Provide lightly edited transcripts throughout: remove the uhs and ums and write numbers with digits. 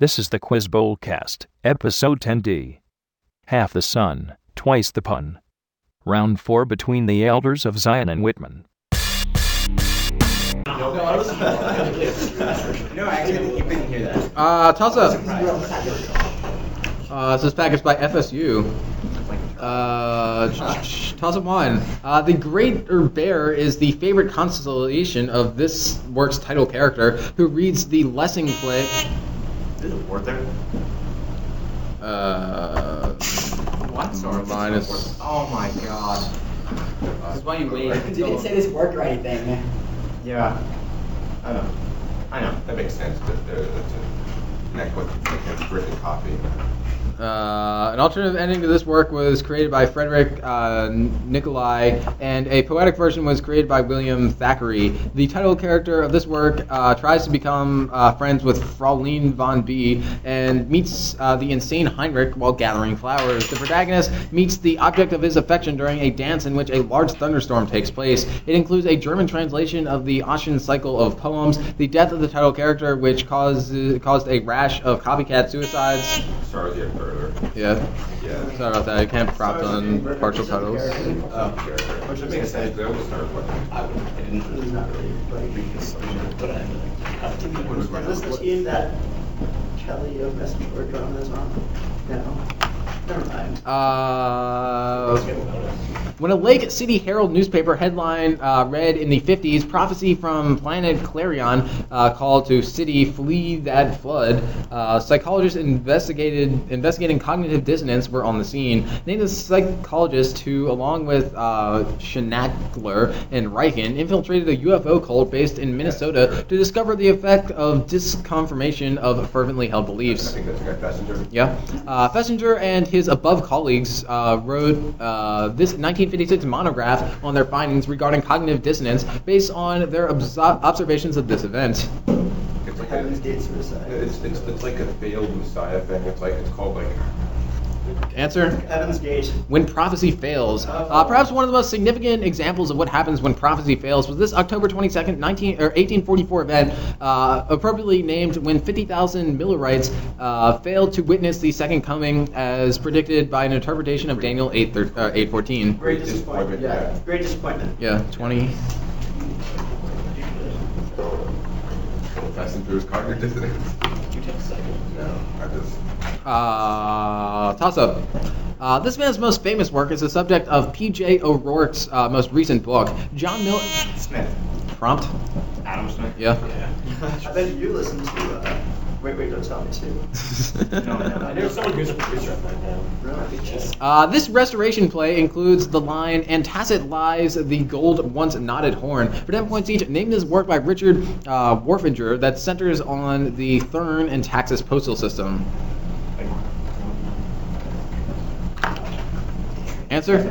This is the Quizbowl cast, episode 10D. Half the sun, twice the pun. Round 4 between the Elders of Zion and Whitman. No, actually, you couldn't hear that. Toss-up. This is packaged by FSU. Toss-up one. The Great Bear is the favorite constellation of this work's title character, who reads the Lessing play... There's a word there. What? Sorry, minus... Oh my god. This is why you wait. You didn't say this worked or anything, man. Yeah. I know. That makes sense. But that's a neck with a written copy. An alternative ending to this work was created by Frederick Nicolai, and a poetic version was created by William Thackeray. The title character of this work tries to become friends with Fraulein von B and meets the insane Heinrich while gathering flowers. The protagonist meets the object of his affection during a dance in which a large thunderstorm takes place. It includes a German translation of the Ossian cycle of poems, the death of the title character, which caused a rash of copycat suicides. Sorry, yeah. Yeah. Sorry about that. I can't prop on partial titles. Which would make sense. They always start with I didn't really not really read this, but I have to be honest. Is this the team that Kelly Messenger drama is on? No. Never mind. When a Lake City Herald newspaper headline read in the 50s, Prophecy from Planet Clarion called to city, flee that flood, psychologists investigating cognitive dissonance were on the scene. Named the psychologists who, along with Schnackler and Riken, infiltrated a UFO cult based in Minnesota to discover the effect of disconfirmation of fervently held beliefs. I think that's a guy, Fessinger. Yeah. Fessinger and his above colleagues wrote this 1956 monograph on their findings regarding cognitive dissonance based on their observations of this event. It's like Heaven's Gate suicide. It's like a failed Messiah thing. It's called like. Answer? Heaven's Gate. When prophecy fails. Perhaps one of the most significant examples of what happens when prophecy fails was this October 22nd, 1844 event, appropriately named when 50,000 Millerites failed to witness the Second Coming as predicted by an interpretation of Daniel 8:14. Great Disappointment. Yeah. Great Disappointment. Yeah, 20. Passengers, cognitive dissonance. You take a second. No, I just... Toss-up. This man's most famous work is the subject of P.J. O'Rourke's most recent book, John Milton... Smith. Prompt? Adam Smith. Yeah. I bet you listen to... Wait, don't tell me too. No. I know someone who's a producer at that now. Really? This restoration play includes the line, "And tacit lies the gold once knotted horn." For 10 points each, name this work by Richard Warfinger that centers on the Thurn and Taxis postal system. Answer?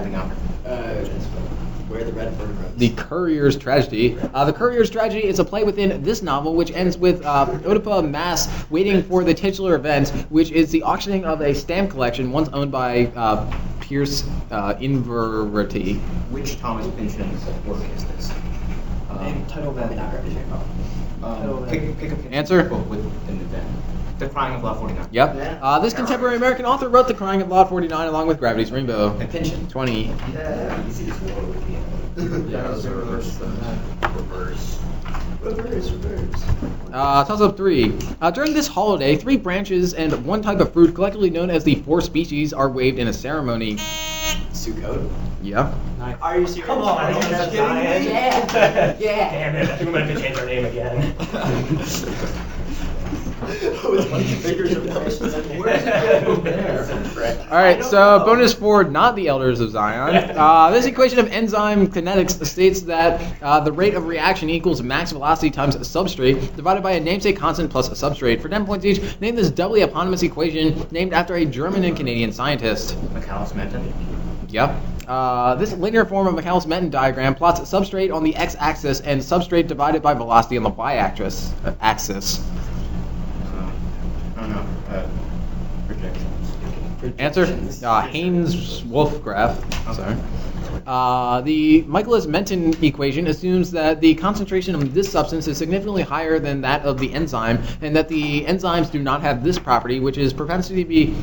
Where the red bird runs. The Courier's Tragedy. The Courier's Tragedy is a play within this novel, which ends with Oedipa Mass waiting for the titular event, which is the auctioning of a stamp collection once owned by Pierce Inverarity. Which Thomas Pynchon's work is this? Title of that. Pick a answer. Book with an event. The Crying of Lot 49. Yep. Yeah. This contemporary American author wrote The Crying of Lot 49 along with Gravity's Rainbow. And Pynchon. 20. Yeah. Easy as well. Yeah, reverse. Reverse. Toss up 3. During this holiday, 3 branches and one type of fruit, collectively known as the 4 species, are waved in a ceremony. Sukkot. Yeah. Nice. Are you serious? Come on, I don't know. Yeah. Damn it! I think we might have to change our name again. Alright, so bonus 4, not the Elders of Zion. This equation of enzyme kinetics states that the rate of reaction equals max velocity times substrate divided by a namesake constant plus a substrate. For 10 points each, name this doubly eponymous equation named after a German and Canadian scientist. Michaelis-Menten. Yep. This linear form of Michaelis-Menten diagram plots substrate on the x-axis and substrate divided by velocity on the y-axis. Projections. Answer? Haynes-Wolf graph. Sorry. The Michaelis-Menten equation assumes that the concentration of this substance is significantly higher than that of the enzyme, and that the enzymes do not have this property, which is propensity to be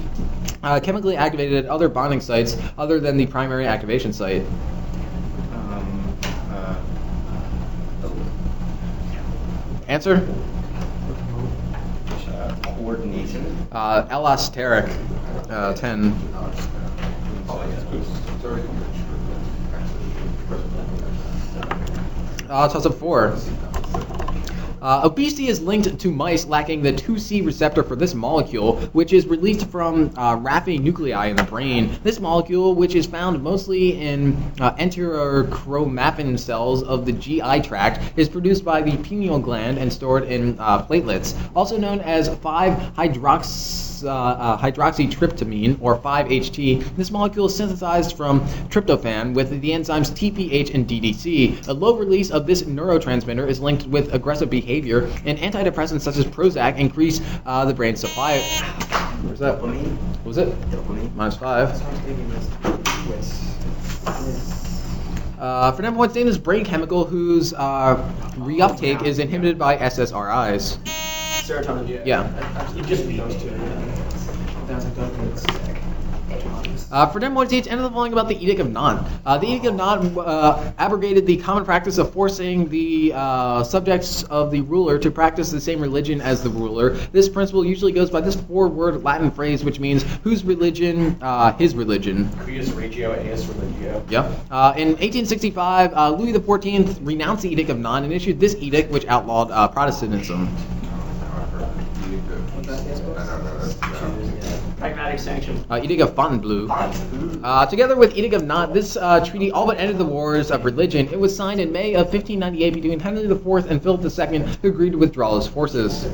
chemically activated at other bonding sites other than the primary activation site. Answer? Coordination. Elasteric. 10. Toss up 4. Obesity is linked to mice lacking the 2C receptor for this molecule, which is released from raphe nuclei in the brain. This molecule, which is found mostly in enterochromaffin cells of the GI tract, is produced by the pineal gland and stored in platelets, also known as 5-hydroxytryptamine, or 5-HT. This molecule is synthesized from tryptophan with the enzymes TPH and DDC. A low release of this neurotransmitter is linked with aggressive behavior, and antidepressants such as Prozac increase the brain's supply. Where's that? What was it? Minus 5. For number 1's name is brain chemical whose reuptake is inhibited by SSRIs. Serotonin, yeah. It just be those two. For number 1's each, end of the following about the Edict of Nantes. The Edict of Nantes abrogated the common practice of forcing the subjects of the ruler to practice the same religion as the ruler. This principle usually goes by this 4-word Latin phrase, which means whose religion, his religion. Creus regio, eis religio. Yeah. In 1865, Louis XIV renounced the Edict of Nantes and issued this edict, which outlawed Protestantism. Pragmatic sanction. Edict of Fontainebleau. Together with Edict of Nantes, this treaty all but ended the wars of religion. It was signed in May of 1598 between Henry IV and Philip II, who agreed to withdraw his forces.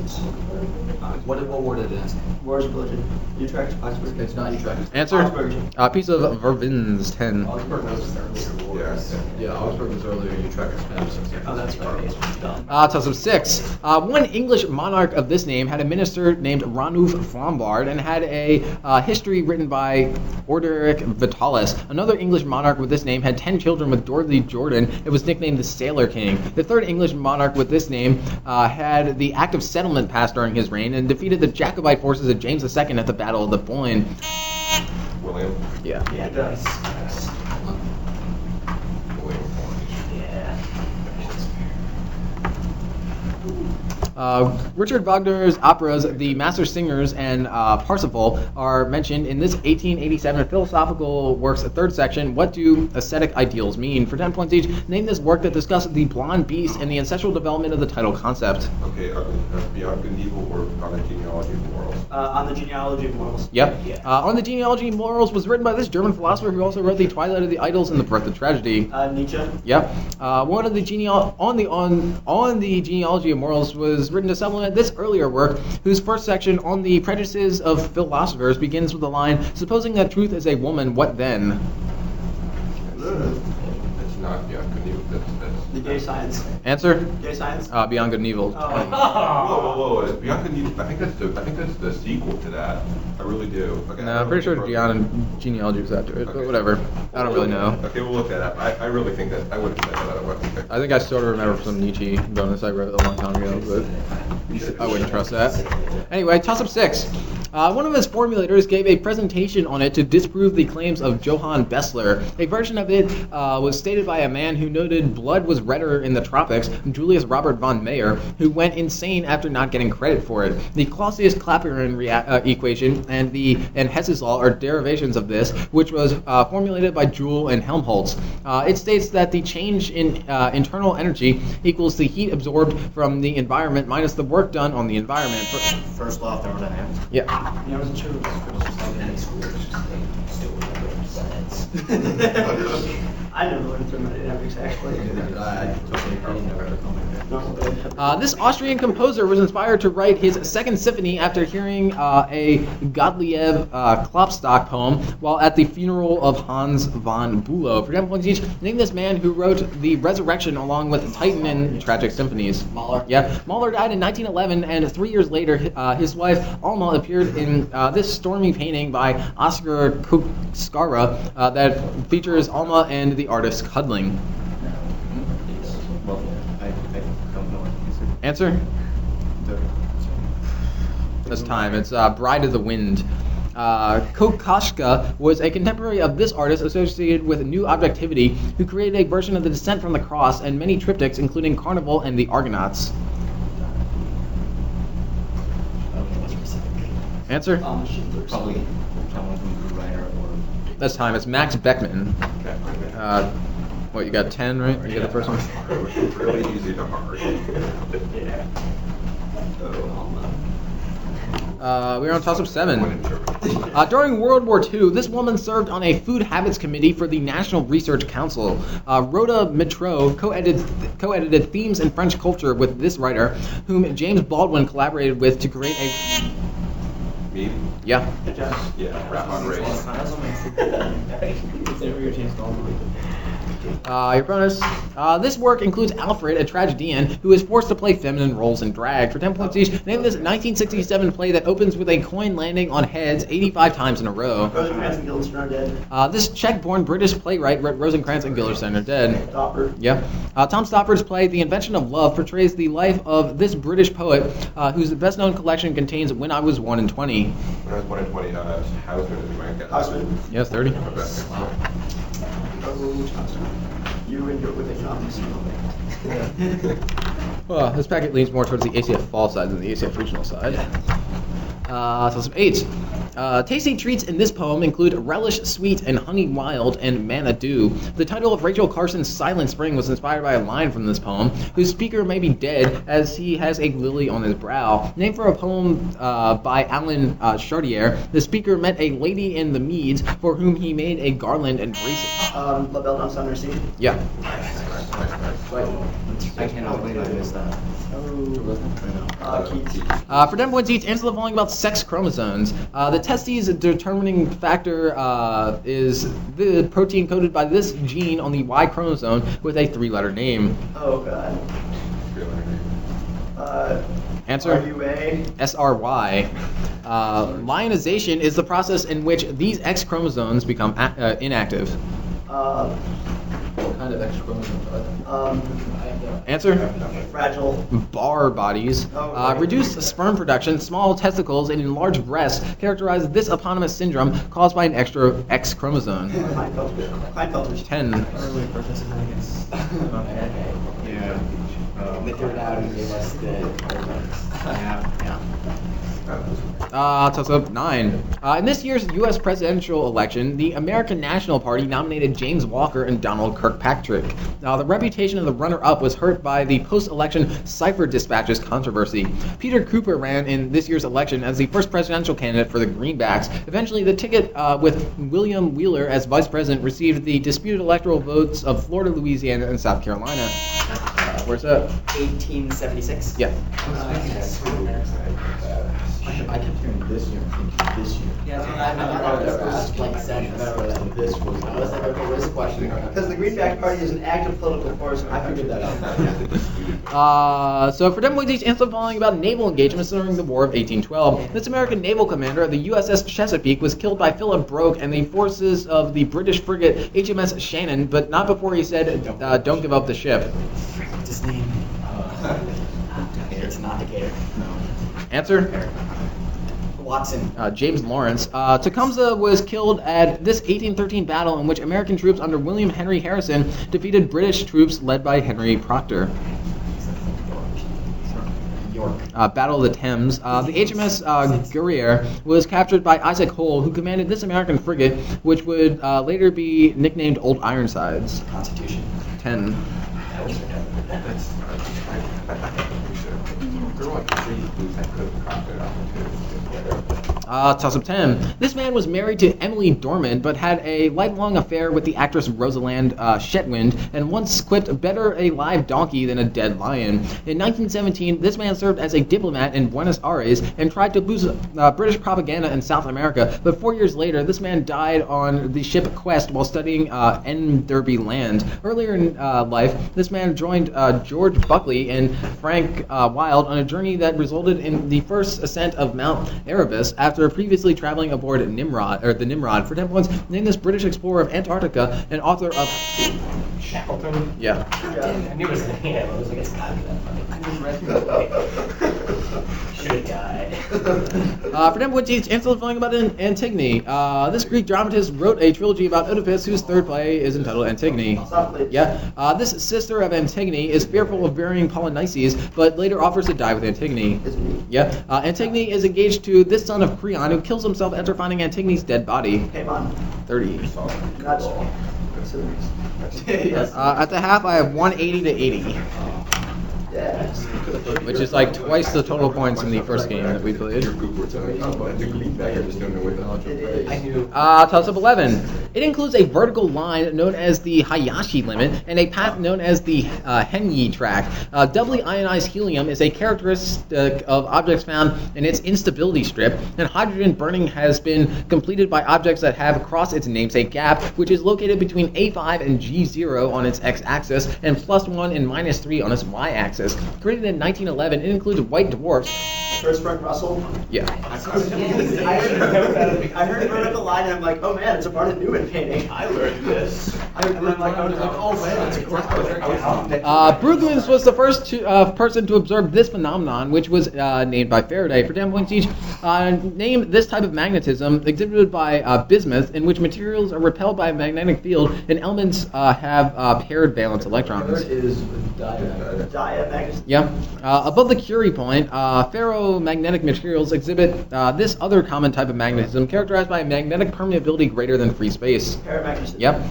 What war did it ask? Wars of religion. Utrecht, Augsburg. It's not Utrecht. Answer? Augsburg. A piece of Vervin's 10. Augsburg was earlier wars. Yeah, Augsburg was earlier. Utrecht was earlier. Oh, that's right. Toss of 6. One English monarch of this name had a minister named Ranulf Flambard and had a history written by Orderic Vitalis. Another English monarch with this name had 10 children with Dorothy Jordan. It was nicknamed the Sailor King. The third English monarch with this name had the Act of Settlement passed during his reign and defeated the Jacobite forces of James II at the Battle of the Boyne. William. Yeah. Yeah, it does. Richard Wagner's operas The Master Singers and Parsifal are mentioned in this 1887 philosophical works, third section, What Do Ascetic Ideals Mean? For 10 points each, name this work that discusses the blonde beast and the ancestral development of the title concept. Okay, Beyond Good and Evil or On the Genealogy of Morals? On the Genealogy of Morals. Yep. Yeah. On the Genealogy of Morals was written by this German philosopher who also wrote The Twilight of the Idols and The Birth of Tragedy. Nietzsche. Yep. One of the on the Genealogy of Morals was written to supplement this earlier work, whose first section, On the Prejudices of Philosophers, begins with the line, supposing that truth is a woman, what then? That's not Beyond Good and Evil. The Gay Science. Answer? Gay Science? Beyond Good and Evil. Oh. Whoa. Beyond Good and Evil. I think that's the sequel to that. I really do. Okay, no, I'm pretty sure Beyond Genealogy was after it, okay. But whatever. I don't really know. Okay, we'll look that up. I really think that I would have said that otherwise. I think I sort of remember some Nietzsche bonus I wrote a long time ago, but I wouldn't trust that. Anyway, toss up 6. One of his formulators gave a presentation on it to disprove the claims of Johann Bessler. A version of it was stated by a man who noted blood was redder in the tropics, Julius Robert von Mayer, who went insane after not getting credit for it. The Clausius-Clapeyron equation and Hess's law are derivations of this, which was formulated by Joule and Helmholtz. It states that the change in internal energy equals the heat absorbed from the environment minus the work done on the environment. First law of thermodynamics. Yeah. Yeah, I wasn't sure. I never learned thermodynamics actually. I totally never heard of it. This Austrian composer was inspired to write his Second Symphony after hearing a Gottlieb Klopstock poem while at the funeral of Hans von Bülow. For example, Nietzsche named this man who wrote The Resurrection along with Titan and Tragic Symphonies. Mahler. Yeah. Mahler died in 1911, and 3 years later, his wife Alma appeared in this stormy painting by Oscar Kuczkara that features Alma and the artist cuddling. Answer? That's time. It's Bride of the Wind. Kokoschka was a contemporary of this artist associated with New Objectivity, who created a version of The Descent from the Cross and many triptychs, including Carnival and the Argonauts. Answer? Probably. That's time. It's Max Beckmann. What, you got 10, right? You got the first one? Really easy to hard. Yeah. We were on toss-up 7. During World War II, this woman served on a food habits committee for the National Research Council. Rhoda Mitreau co-edited Themes in French Culture with this writer, whom James Baldwin collaborated with to create a... Me? Yeah. Yeah, rap on race. Your bonus. This work includes Alfred, a tragedian, who is forced to play feminine roles in drag. For 10 points each, name this 1967 play that opens with a coin landing on heads 85 times in a row. Rosencrantz and Guildenstern Are Dead. This Czech-born British playwright wrote Rosencrantz and Guildenstern Are Dead. Stopford. Yeah. Tom Stopford's play The Invention of Love portrays the life of this British poet, whose best-known collection contains When I Was 1 in 20. When I Was 1 in 20, Houseman. Yes, 30. You and your women obviously. Well, this packet leans more towards the ACF fall side than the ACF regional side. So some 8. Tasty treats in this poem include Relish Sweet and Honey Wild and Manna Dew. The title of Rachel Carson's Silent Spring was inspired by a line from this poem, whose speaker may be dead as he has a lily on his brow. Named for a poem by Alan Chartier, the speaker met a lady in the Medes for whom he made a garland and bracelet. La Belle Dame sans Merci? Yeah. I cannot believe I missed that. For 10 points each, answer the following about sex chromosomes. The testes determining factor is the protein coded by this gene on the Y chromosome with a 3-letter name. Oh, God. 3-letter name. Answer? R-U-A. S-R-Y. Lionization is the process in which these X chromosomes become inactive. What kind of X chromosomes are there? Answer? Fragile. Bar bodies. Reduced sperm production, small testicles, and enlarged breasts characterize this eponymous syndrome caused by an extra X chromosome. Kleinfelders. 10. Yeah. They threw it out and gave us the... Toss up 9. In this year's U.S. presidential election, the American National Party nominated James Walker and Donald Kirkpatrick. Now, the reputation of the runner-up was hurt by the post-election cipher dispatches controversy. Peter Cooper ran in this year's election as the first presidential candidate for the Greenbacks. Eventually, the ticket with William Wheeler as vice president received the disputed electoral votes of Florida, Louisiana, and South Carolina. Where's that? 1876. Yeah. I kept hearing this year and thinking this year. Yeah, I was like, because the Greenback Party is an active political force, I figured that out. So for 10 points each, answer the following about naval engagements during the War of 1812. This American naval commander of the USS Chesapeake was killed by Philip Broke and the forces of the British frigate HMS Shannon, but not before he said, don't give up the ship. What's his name? It's not Decatur. No. Answer? Watson. James Lawrence. Tecumseh was killed at this 1813 battle in which American troops under William Henry Harrison defeated British troops led by Henry Proctor. Battle of the Thames. The HMS Guerrier was captured by Isaac Hull, who commanded this American frigate, which would later be nicknamed Old Ironsides. Constitution. 10. Toss-up 10. This man was married to Emily Dorman, but had a lifelong affair with the actress Rosalind Shetland, and once quipped, better a live donkey than a dead lion. In 1917, this man served as a diplomat in Buenos Aires and tried to boost British propaganda in South America, but 4 years later, this man died on the ship Quest while studying Enderby Land. Earlier in life, this man joined George Buckley and Frank Wilde on a journey that resulted in the first ascent of Mount Erebus after previously traveling aboard the Nimrod. For 10 points, name this British explorer of Antarctica and author of Shackleton. Yeah. I knew it was the name. I was like, it's gotta be that funny. I just read it. Should've died. For 10 points each, answer the following about Antigone. This Greek dramatist wrote a trilogy about Oedipus, whose third play is entitled Antigone. Yeah. This sister of Antigone is fearful of burying Polynices, but later offers to die with Antigone. Yeah. Antigone is engaged to this son of Creon, who kills himself after finding Antigone's dead body. Hey, man. 30. At the half, I have 180 to 80. Yes. Which is like twice the total points in the first game that we played. Toss up 11. It includes a vertical line known as the Hayashi limit and a path known as the Henye track. Doubly ionized helium is a characteristic of objects found in its instability strip, and hydrogen burning has been completed by objects that have crossed its namesake gap, which is located between A5 and G0 on its x-axis and plus 1 and minus 3 on its y-axis. Created in 1911, it includes white dwarfs. First Frank Russell? Yeah. I heard it about the line, and I'm like, oh man, it's a Barnett Newman painting. I learned this. I was like, oh man, it's a Barnett. Brueggemans was the first person to observe this phenomenon, which was named by Faraday. For 10 points each, name this type of magnetism exhibited by bismuth, in which materials are repelled by a magnetic field, and elements have paired valence electrons. Is diamagnetism. Yeah. Above the Curie point, ferromagnetic materials exhibit this other common type of magnetism, characterized by a magnetic permeability greater than free space. Ferromagnetism. Yep.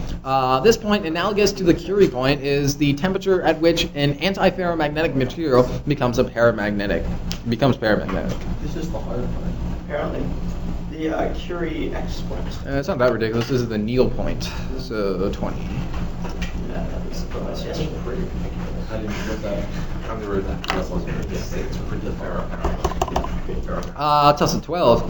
This point, analogous to the Curie point, is the temperature at which an antiferromagnetic material becomes paramagnetic. This is the hard part. Apparently. The Curie exponent. It's not that ridiculous. This is the Neal point. So 20. Yeah, that's pretty ridiculous. I didn't get that. I'm the it's pretty fair. Tussin 12.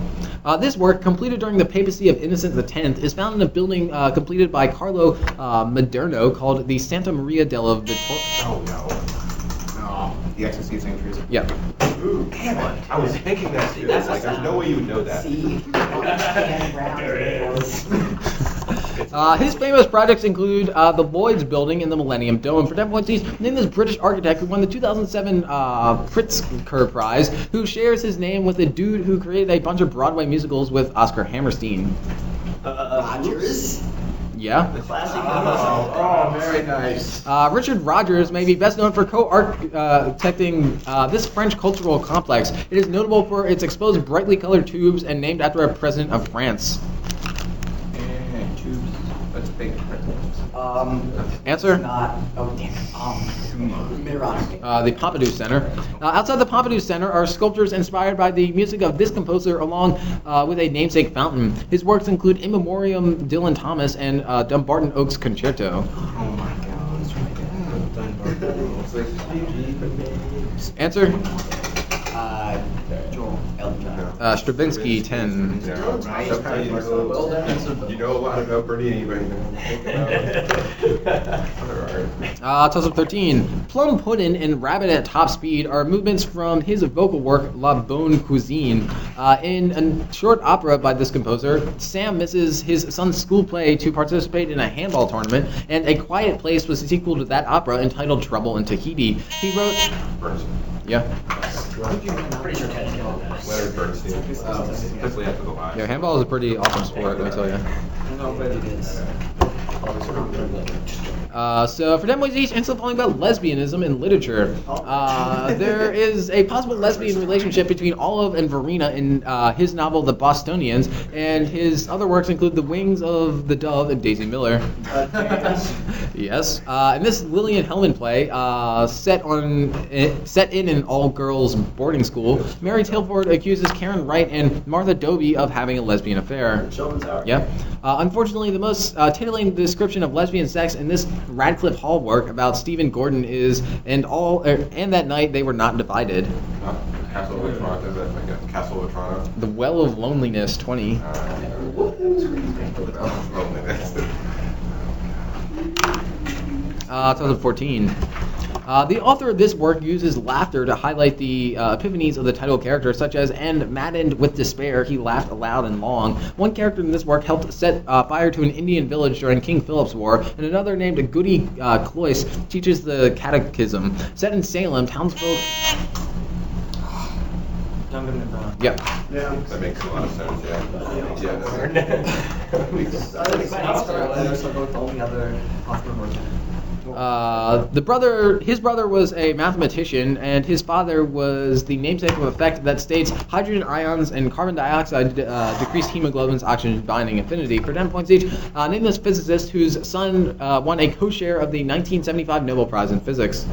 This work, completed during the papacy of Innocent X, is found in a building completed by Carlo Maderno called the Santa Maria della Vittoria. The Ecstasy of St. Teresa. Yeah. Ooh, I was thinking that too. That's like, there's no way you would know that. See? There it is. His famous projects include the Lloyd's Building and the Millennium Dome. For 10 points each, name this British architect who won the 2007 Pritzker Prize, who shares his name with a dude who created a bunch of Broadway musicals with Oscar Hammerstein. Rogers? Yeah. The classic. Oh, very nice. Richard Rogers may be best known for co-architecting this French cultural complex. It is notable for its exposed brightly colored tubes and named after a president of France. Answer? Not. Oh, damn. The Pompidou Center. Outside the Pompidou Center are sculptures inspired by the music of this composer, along with a namesake fountain. His works include In Memoriam Dylan Thomas and Dumbarton Oaks Concerto. Oh my God, that's right. Dumbarton Oaks. Answer? Joel. Stravinsky, 10. Yeah, right. You know a lot about Bernini right now. Toss up 13. Plum Puddin' and Rabbit at Top Speed are movements from his vocal work La Bonne Cuisine. In a short opera by this composer, Sam misses his son's school play to participate in a handball tournament, and A Quiet Place was a sequel to that opera entitled Trouble in Tahiti. He wrote... Yeah. I'm pretty sure Ted killed that. Larry Bernstein. Especially after the line. Yeah, handball is a pretty awesome sport, let me tell you. I don't know if it is. So for 10 points each, insult following about lesbianism in literature. There is a possible lesbian relationship between Olive and Verena in his novel The Bostonians, and his other works include The Wings of the Dove and Daisy Miller. Yes. And this Lillian Hellman play, set in an all-girls boarding school, Mary Tilford accuses Karen Wright and Martha Doby of having a lesbian affair. Children's Hour. Yep. Unfortunately, the most titillating description of lesbian sex in this Radcliffe Hall work about Stephen Gordon is, and that night they were not divided. Castle of Otranto. Castle of Otranto. The Well of Loneliness, 20. The Well of Loneliness. 2014. The author of this work uses laughter to highlight the epiphanies of the title character, such as, and maddened with despair, he laughed aloud and long. One character in this work helped set fire to an Indian village during King Philip's War, and another named Goody Cloyce teaches the catechism. Set in Salem, townsfolk... Yep. Yeah. That makes a lot of sense, yeah. His brother was a mathematician, and his father was the namesake of effect that states hydrogen ions and carbon dioxide decrease hemoglobin's oxygen binding affinity. For 10 points each, name this physicist whose son won a co-share of the 1975 Nobel Prize in Physics.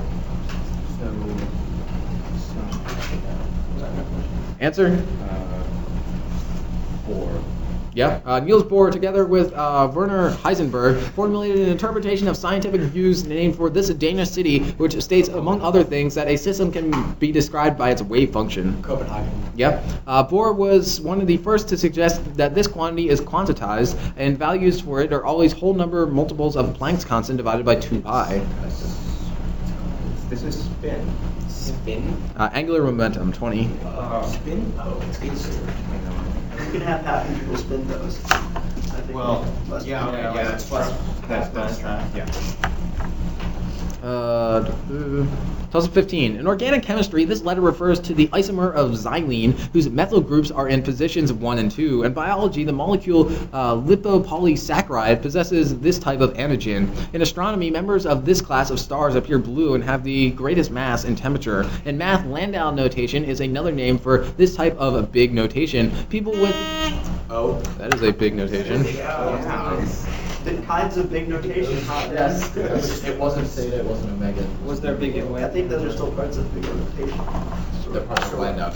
Answer? 4. Yeah, Niels Bohr, together with Werner Heisenberg, formulated an interpretation of scientific views named for this Danish city, which states, among other things, that a system can be described by its wave function. Copenhagen. Yep. Bohr was one of the first to suggest that this quantity is quantitized, and values for it are always whole number multiples of Planck's constant divided by 2 pi. This is spin. Angular momentum, 20. Spin? Oh, it's considered. You can have half people spin those. That's plus. 2015. In organic chemistry, this letter refers to the isomer of xylene, whose methyl groups are in positions 1 and 2. In biology, the molecule lipopolysaccharide possesses this type of antigen. In astronomy, members of this class of stars appear blue and have the greatest mass and temperature. In math, Landau notation is another name for this type of a big notation. People with... Oh. That is a big notation. The kinds of big notation. Yes. It wasn't theta, it wasn't omega. Was there big and I think those are still parts of big notation. They're parts of Landau.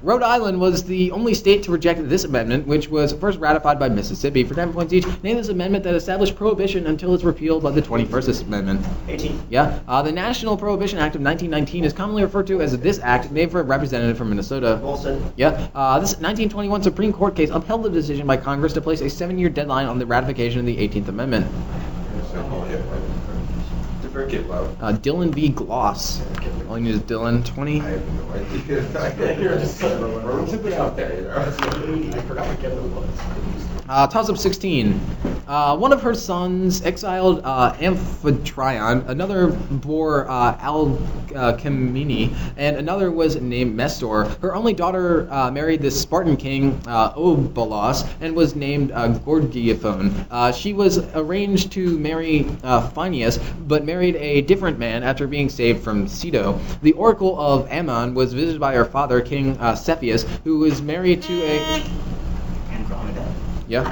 Rhode Island was the only state to reject this amendment, which was first ratified by Mississippi. For 10 points each, name this amendment that established prohibition until it's repealed by the 21st Amendment. 18. Yeah. The National Prohibition Act of 1919 is commonly referred to as this act, named for a representative from Minnesota. Wilson. Yeah. This 1921 Supreme Court case upheld the decision by Congress to place a 7-year deadline on the ratification of the 18th Amendment. Dylan v. Gloss. All you need is Dylan. 20. I have no idea. You're just out there. I forgot what it was. Toss-up 16. One of her sons exiled Amphitryon, another bore Alcmene, and another was named Mestor. Her only daughter married the Spartan king Obolos and was named Gorgiophone. She was arranged to marry Phineas, but married a different man after being saved from Ceto. The oracle of Ammon was visited by her father, King Cepheus, who was married to a... Yeah.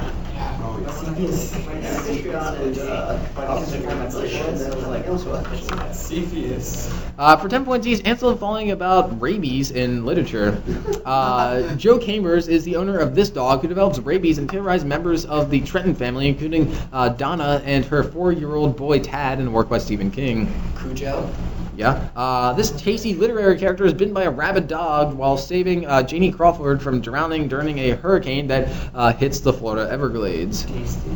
For 10 points each, Ansel following about rabies in literature. Joe Chambers is the owner of this dog who develops rabies and terrorizes members of the Trenton family, including Donna and her 4-year-old boy Tad in a work by Stephen King. Cujo. Yeah. This tasty literary character is bitten by a rabid dog while saving Janie Crawford from drowning during a hurricane that hits the Florida Everglades. Tasty.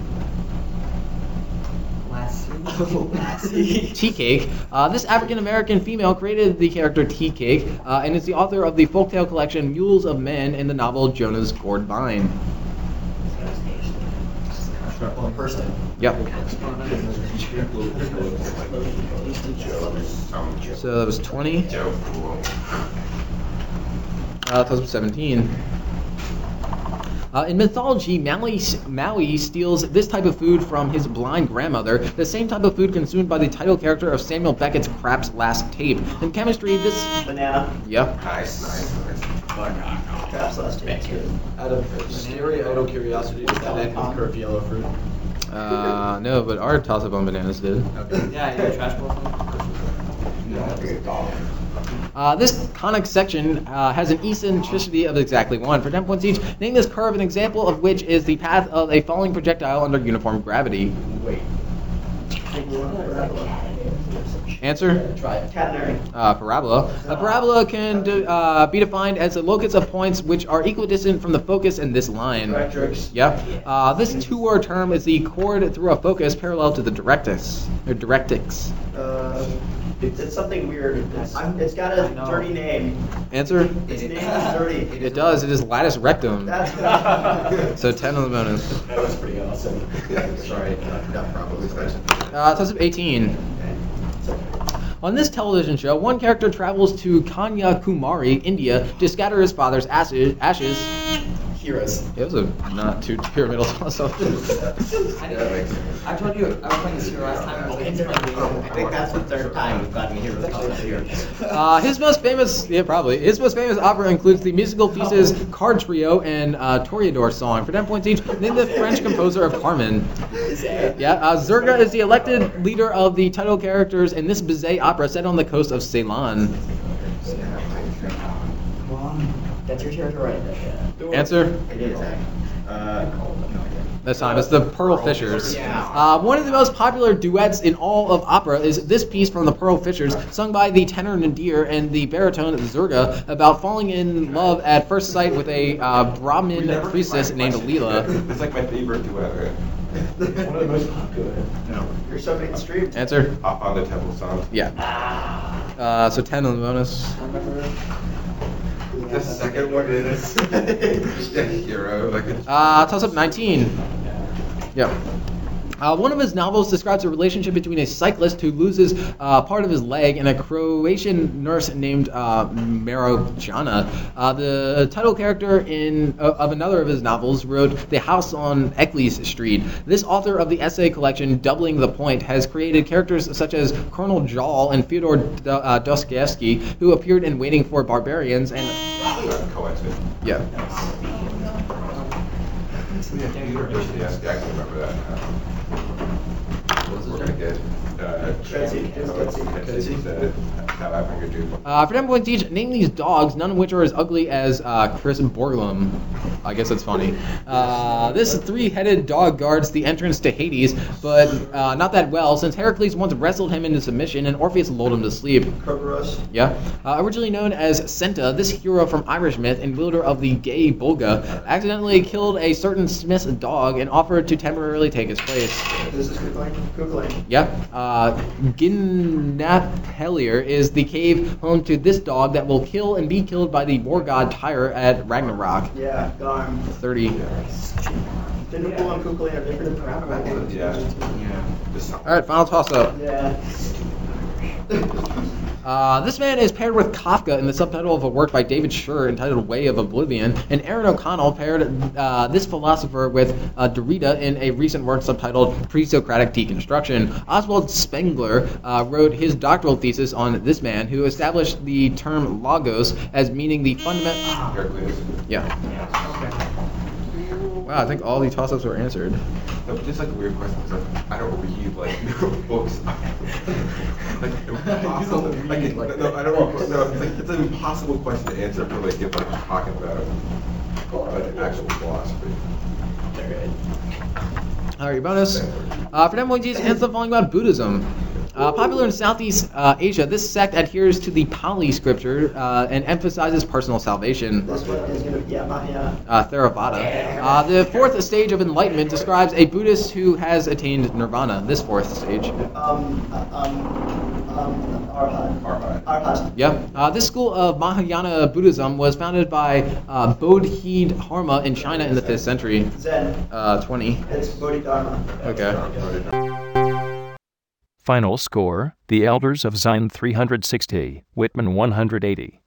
Tea Cake. This African-American female created the character Tea Cake and is the author of the folktale collection Mules of Men and the novel Jonah's Gourd Vine. Person. Yep. So that was 20. 2017. In mythology, Maui steals this type of food from his blind grandmother, the same type of food consumed by the title character of Samuel Beckett's Crap's Last Tape. In chemistry, this... Banana. Yep. Nice. Crap's Last Tape. Out of theory, out of curiosity, does that end with curved yellow fruit? No, but our toss-up on bananas did. Okay. Yeah, trash bowl. This conic section has an eccentricity of exactly 1. For 10 points each, name this curve, an example of which is the path of a falling projectile under uniform gravity. Wait. Answer? Try it. Parabola. A parabola can be defined as a locus of points which are equidistant from the focus in this line. Directrix. Yep. This two-or term is the chord through a focus parallel to the directrix. Or directrix. It's something weird. It's got a dirty name. Answer? Its name is dirty. It does. It is lattice rectum. That's good. So 10 on the bonus. That was pretty awesome. Sorry. Not probably. Toss up 18. Okay. On this television show, one character travels to Kanyakumari, India, to scatter his father's ashes. Heroes. It was a not too pyramidal toss up. I told you I was playing this hero last time. I think that's the third time we've gotten heroes toss up here. His most famous opera includes the musical pieces Card Trio and Toreador Song. For 10 points each, name the French composer of Carmen. Yeah, Zurga is the elected leader of the title characters in this Bizet opera set on the coast of Ceylon. That's your territory right there. Answer? It is. That's time. It's the Pearl Fishers. Yeah. One of the most popular duets in all of opera is this piece from the Pearl Fishers, sung by the tenor Nadir and the baritone Zurga, about falling in love at first sight with a Brahmin priestess named Leela. It's like my favorite duet. Right? One of the most popular. No. You're so mainstream. Answer? Hop on the Temple Song. Yeah. So 10 on the bonus. The second one is a hero. Toss up 19. Yeah. One of his novels describes a relationship between a cyclist who loses part of his leg and a Croatian nurse named Marojana. The title character of another of his novels wrote The House on Eccles Street. This author of the essay collection Doubling the Point has created characters such as Colonel Jahl and Fyodor Dostoevsky, who appeared in Waiting for Barbarians and... Yeah. I remember that. For 10 points each, name these dogs, none of which are as ugly as Chris Borglum. I guess that's funny. This three-headed dog guards the entrance to Hades, but not that well, since Heracles once wrestled him into submission and Orpheus lulled him to sleep. Kerberos. Yeah. Originally known as Senta, this hero from Irish myth and wielder of the Gay Bulga accidentally killed a certain Smith's dog and offered to temporarily take his place. This is Googling. Yeah. Ginnapellir is the cave home to this dog that will kill and be killed by the war god Tyr at Ragnarok. Yeah, Garm. 30. Didn't Bull and Kukli have different parameters? Yeah. All right, final toss-up. Yeah. This man is paired with Kafka in the subtitle of a work by David Schur entitled Way of Oblivion, and Aaron O'Connell paired this philosopher with Derrida in a recent work subtitled Pre-Socratic Deconstruction. Oswald Spengler wrote his doctoral thesis on this man, who established the term logos as meaning the fundamental... Wow, I think all the toss-ups were answered. No, just like a weird question. I don't read books. Impossible. No, I don't read. No, it's an impossible question to answer for if I'm talking about it. An actual philosophy. They're good. All right, bonus. For 10 points, answer the following about Buddhism. Popular in Southeast Asia, this sect adheres to the Pali scripture and emphasizes personal salvation. This one is going to be Theravada. The fourth stage of enlightenment describes a Buddhist who has attained nirvana. This fourth stage. Arhat. Yep. This school of Mahayana Buddhism was founded by Bodhidharma in China in the 5th century. Zen. 20. It's Bodhidharma. Okay. Final score, the Elders of Zion 360, Whitman 180.